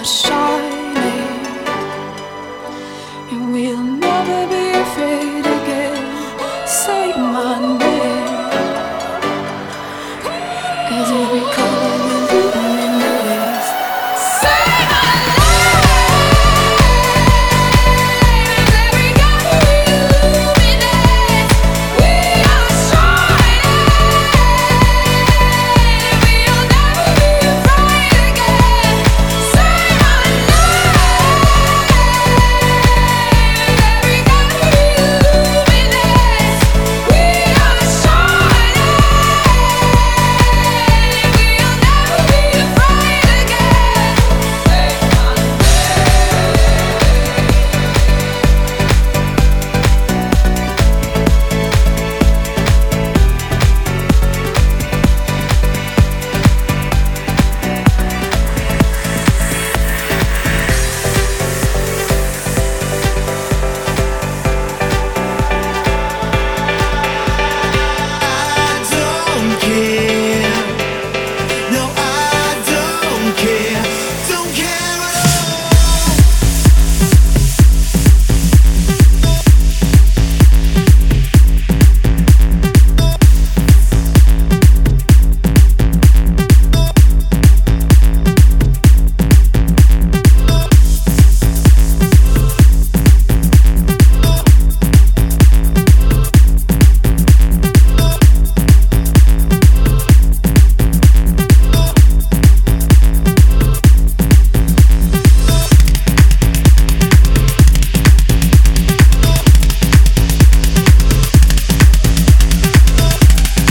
are shining, and we'll never be afraid again. Say my name, 'cause every color will illuminate. Say my name, every color will illuminate. We are shining, we'll never be afraid again. Say my name, every color will illuminate. We are shining, we'll never be afraid again. Say my name. I don't care. No, I don't care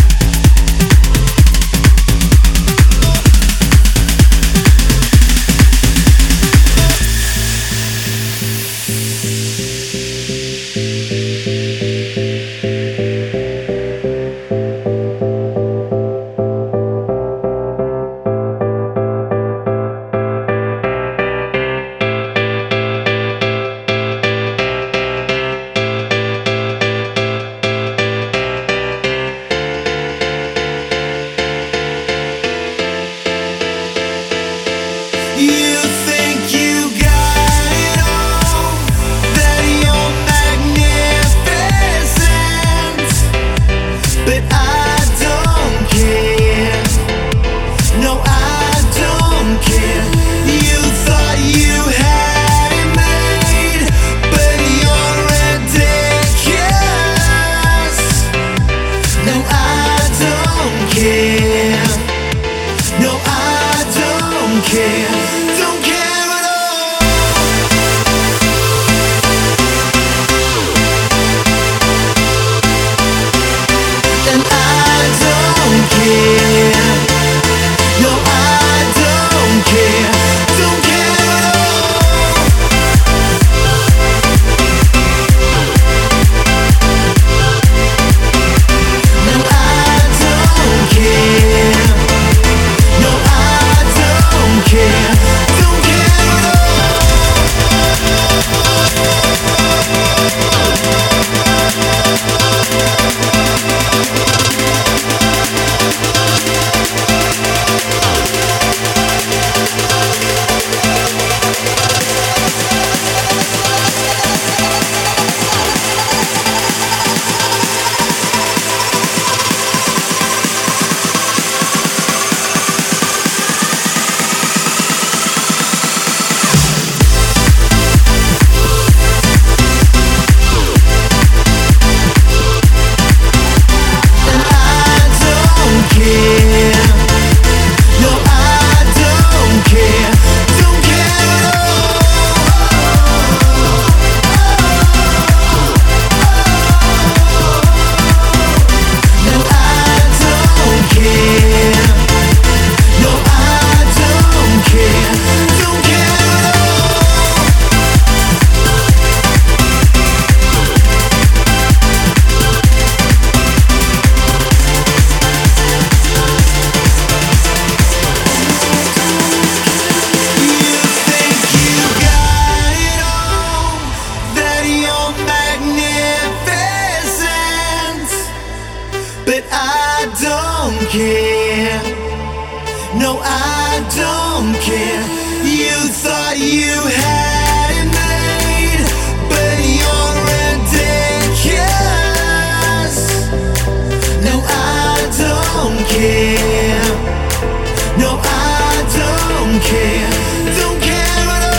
at all. You think you got it all, that you're magnificent, but I don't care. No, I don't care. You thought you had it made, but you're ridiculous. No, I don't care. No, I don't care. Don't care at all. And I don't care. No, I don't care at all. No, I don't care. No, I don't care. Don't care at all. And I don't care. No, I don't care at all. No, I don't care. No, I don't care at all. You think you got it all, that you're magnificent, but I don't care. No, I don't care. You thought you had it made, but you're ridiculous. No, I don't care. No, I don't care. Don't care at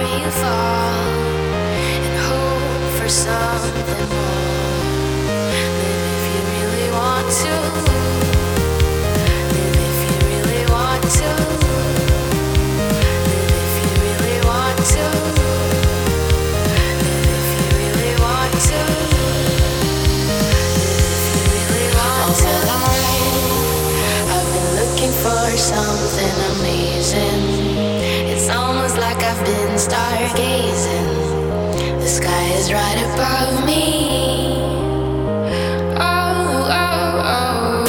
you fall and hope for something more. Live if you really want to. Live if you really want to. Live if you really want to. Live if you really want to. Live if you really want to. All my life, I've been looking for something amazing. It's almost like I've been stargazing. The sky is right above me. Oh, oh, oh,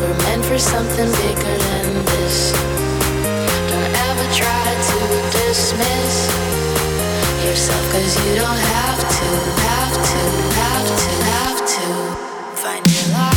we're meant for something bigger than this. Don't ever try to dismiss yourself, 'cause you don't have to, have to, have to, have to find your life.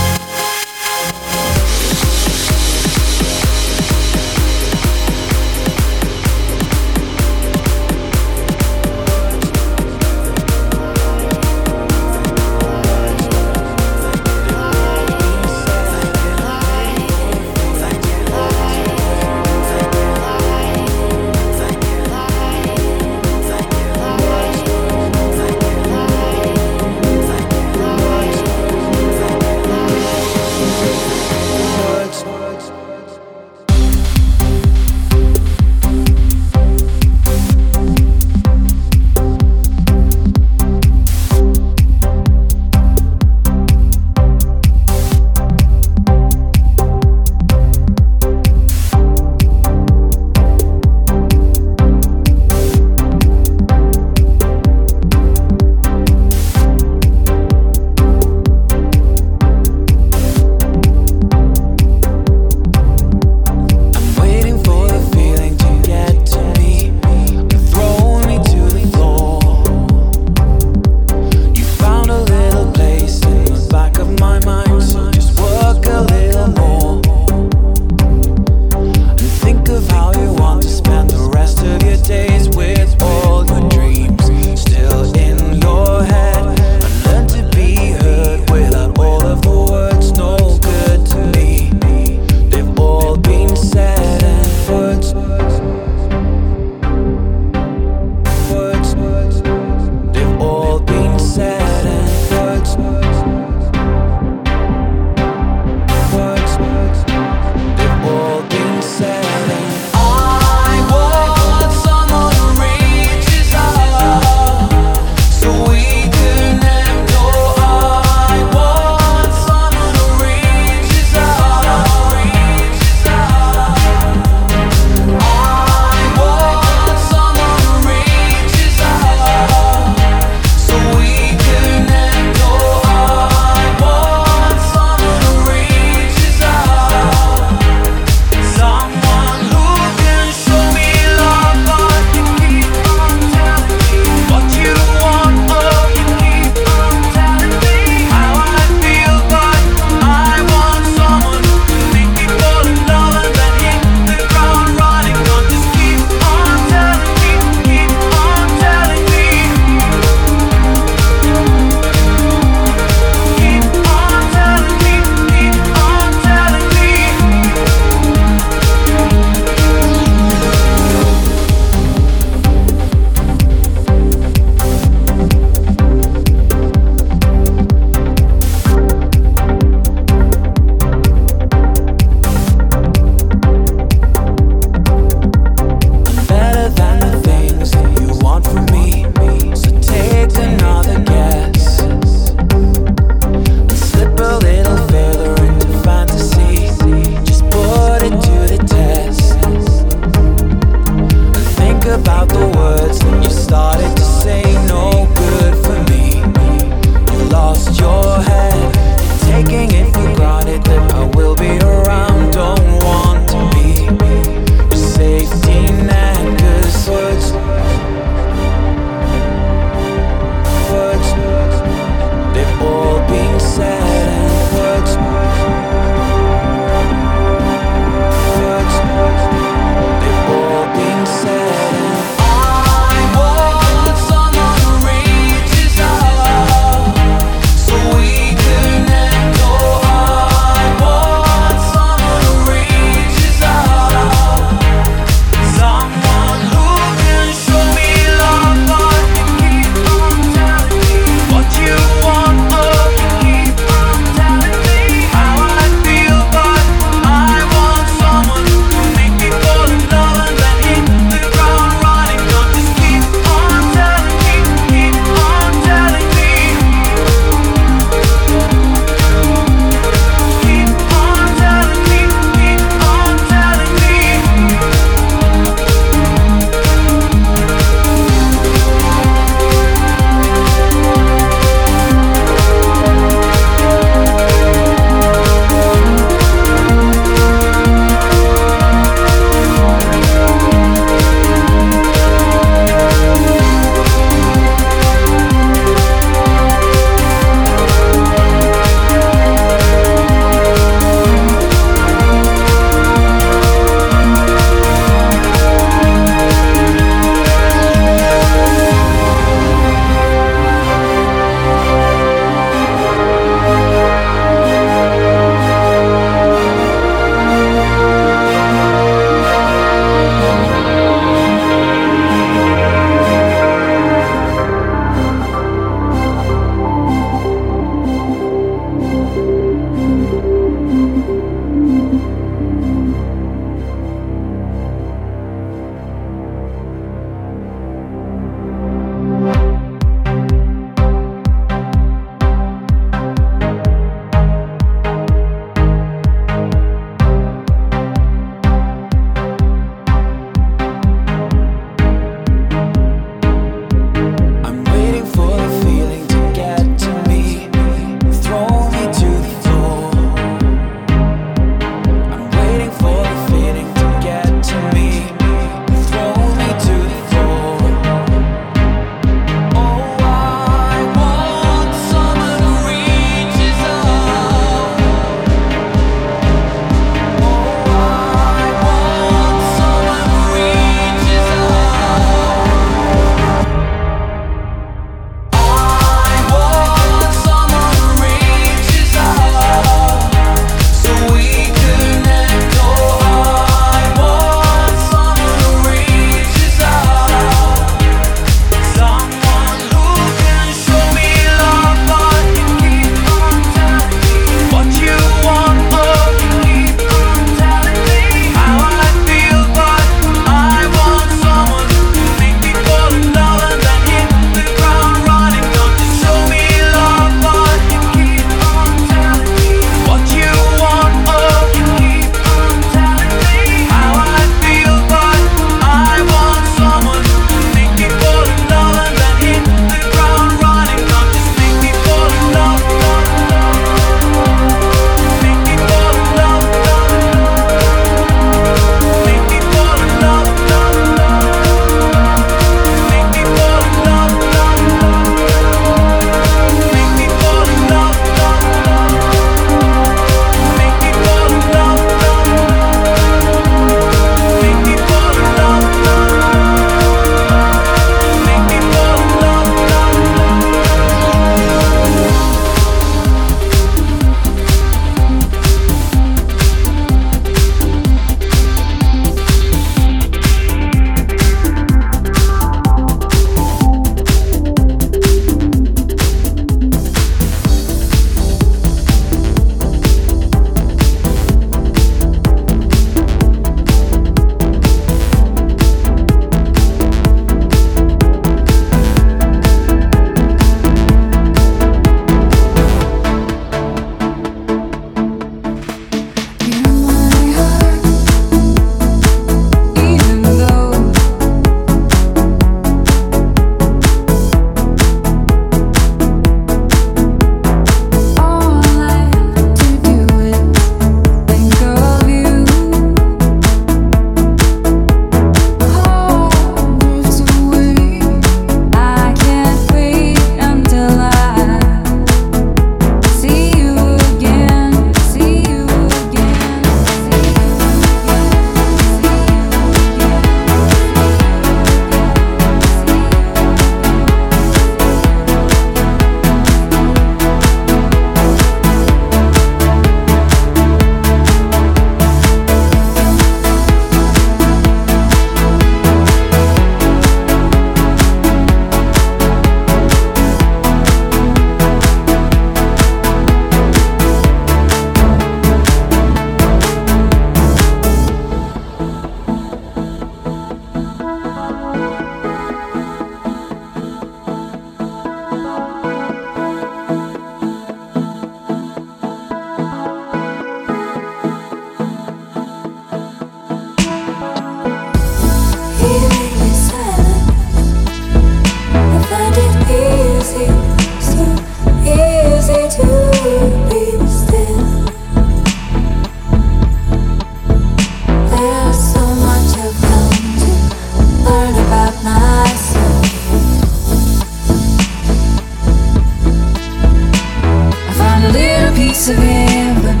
was of England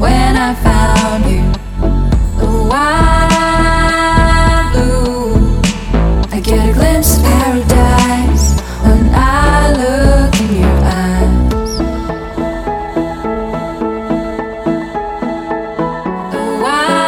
when I found you. The wide blue, I get a glimpse of paradise when I look in your eyes. The wide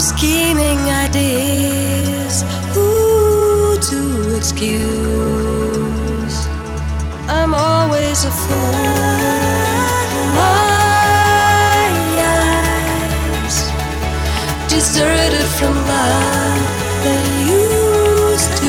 Scheming ideas, who to excuse? I'm always a fool. My eyes deserted from love they used to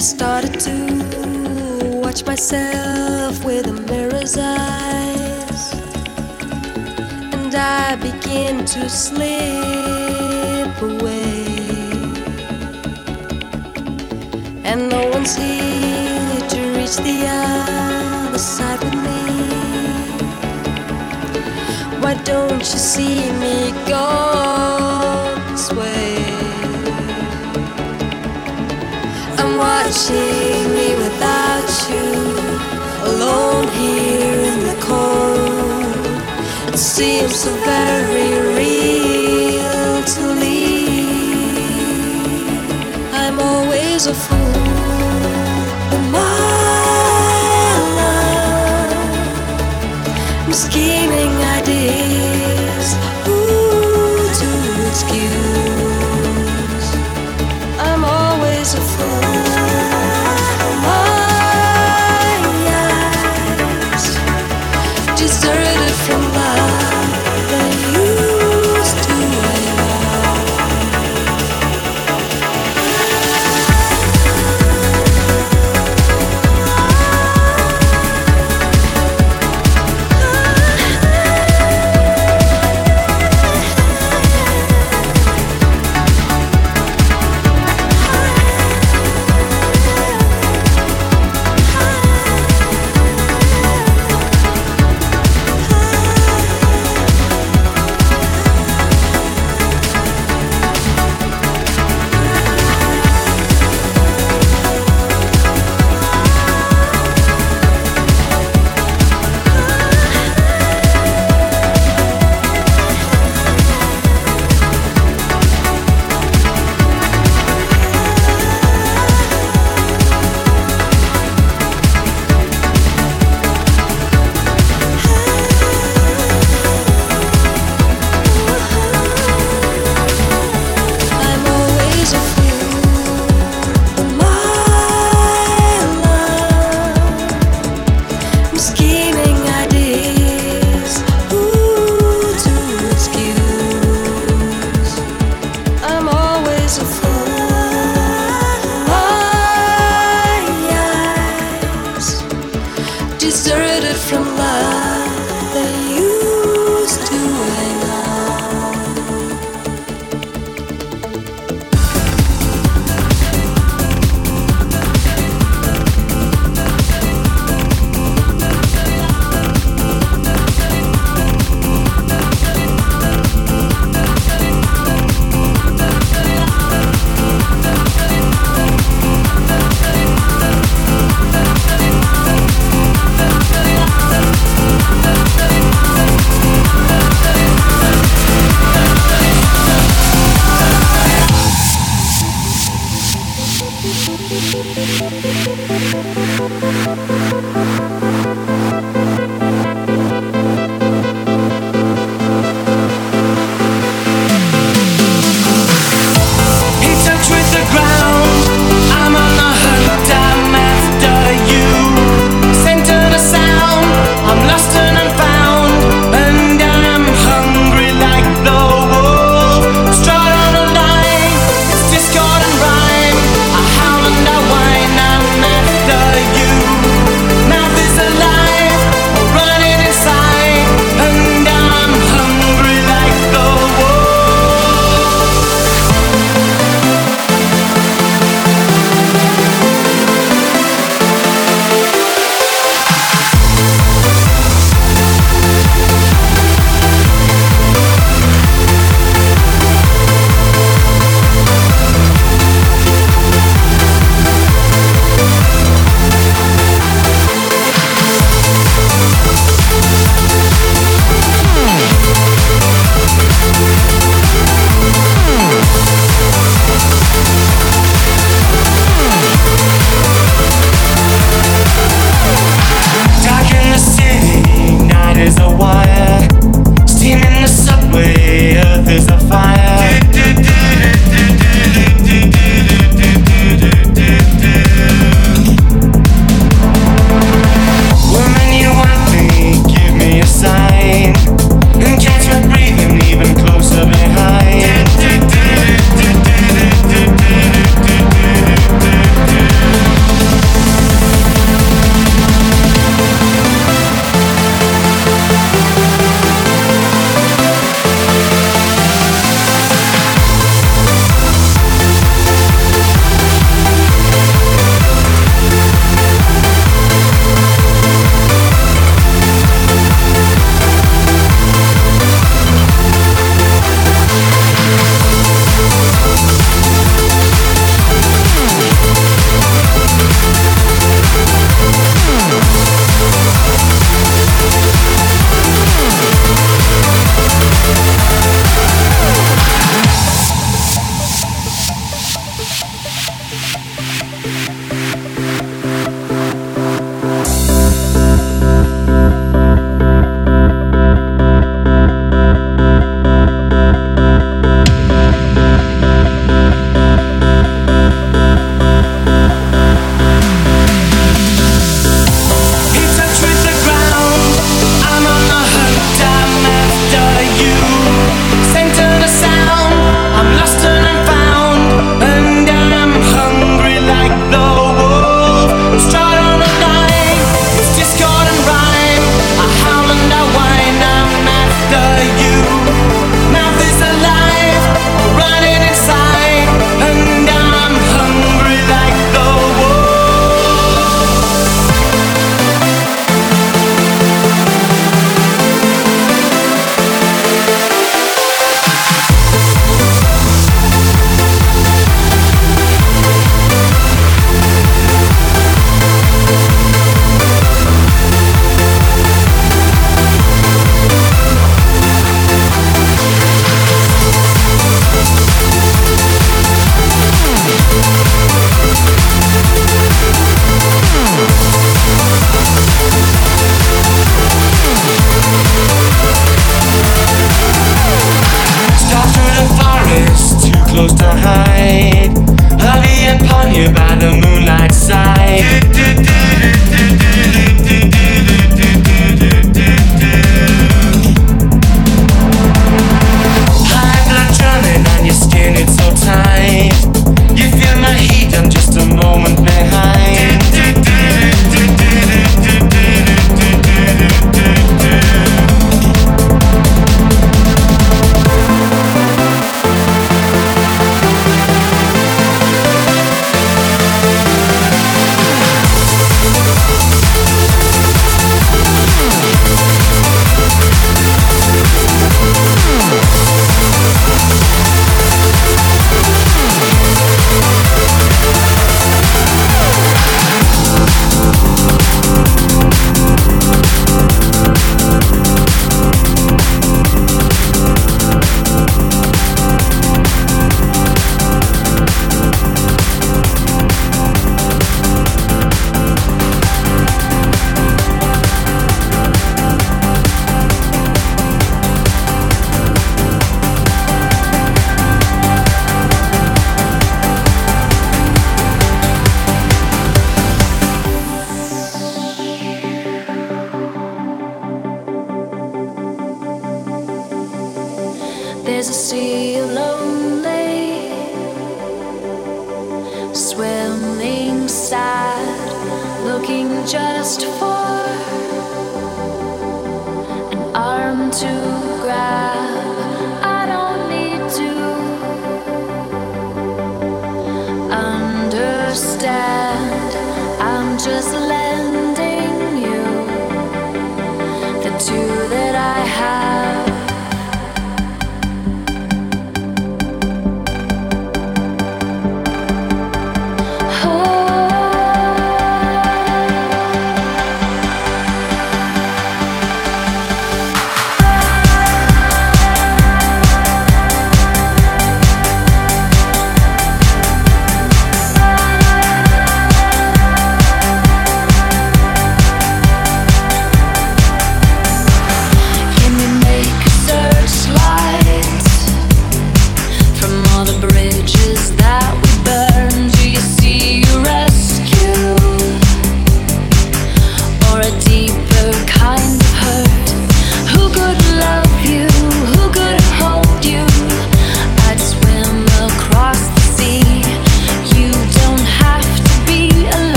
started to watch myself with a mirror's eyes, and I began to slip away. And no one's here to reach the other side with me. Why don't you see me go this way? I'm watching me without you, alone here in the cold. It seems so very real to leave. I'm always a fool, but my love, I'm scheming ideas, who to excuse? I'm always a fool. Deserted from love, then you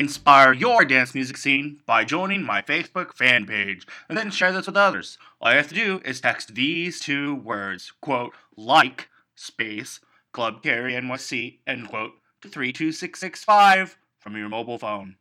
Inspire your dance music scene by joining my Facebook fan page, and then share this with others. All you have to do is text these two words, quote, like, space, Club Carry NYC, end quote, to 32665 from your mobile phone.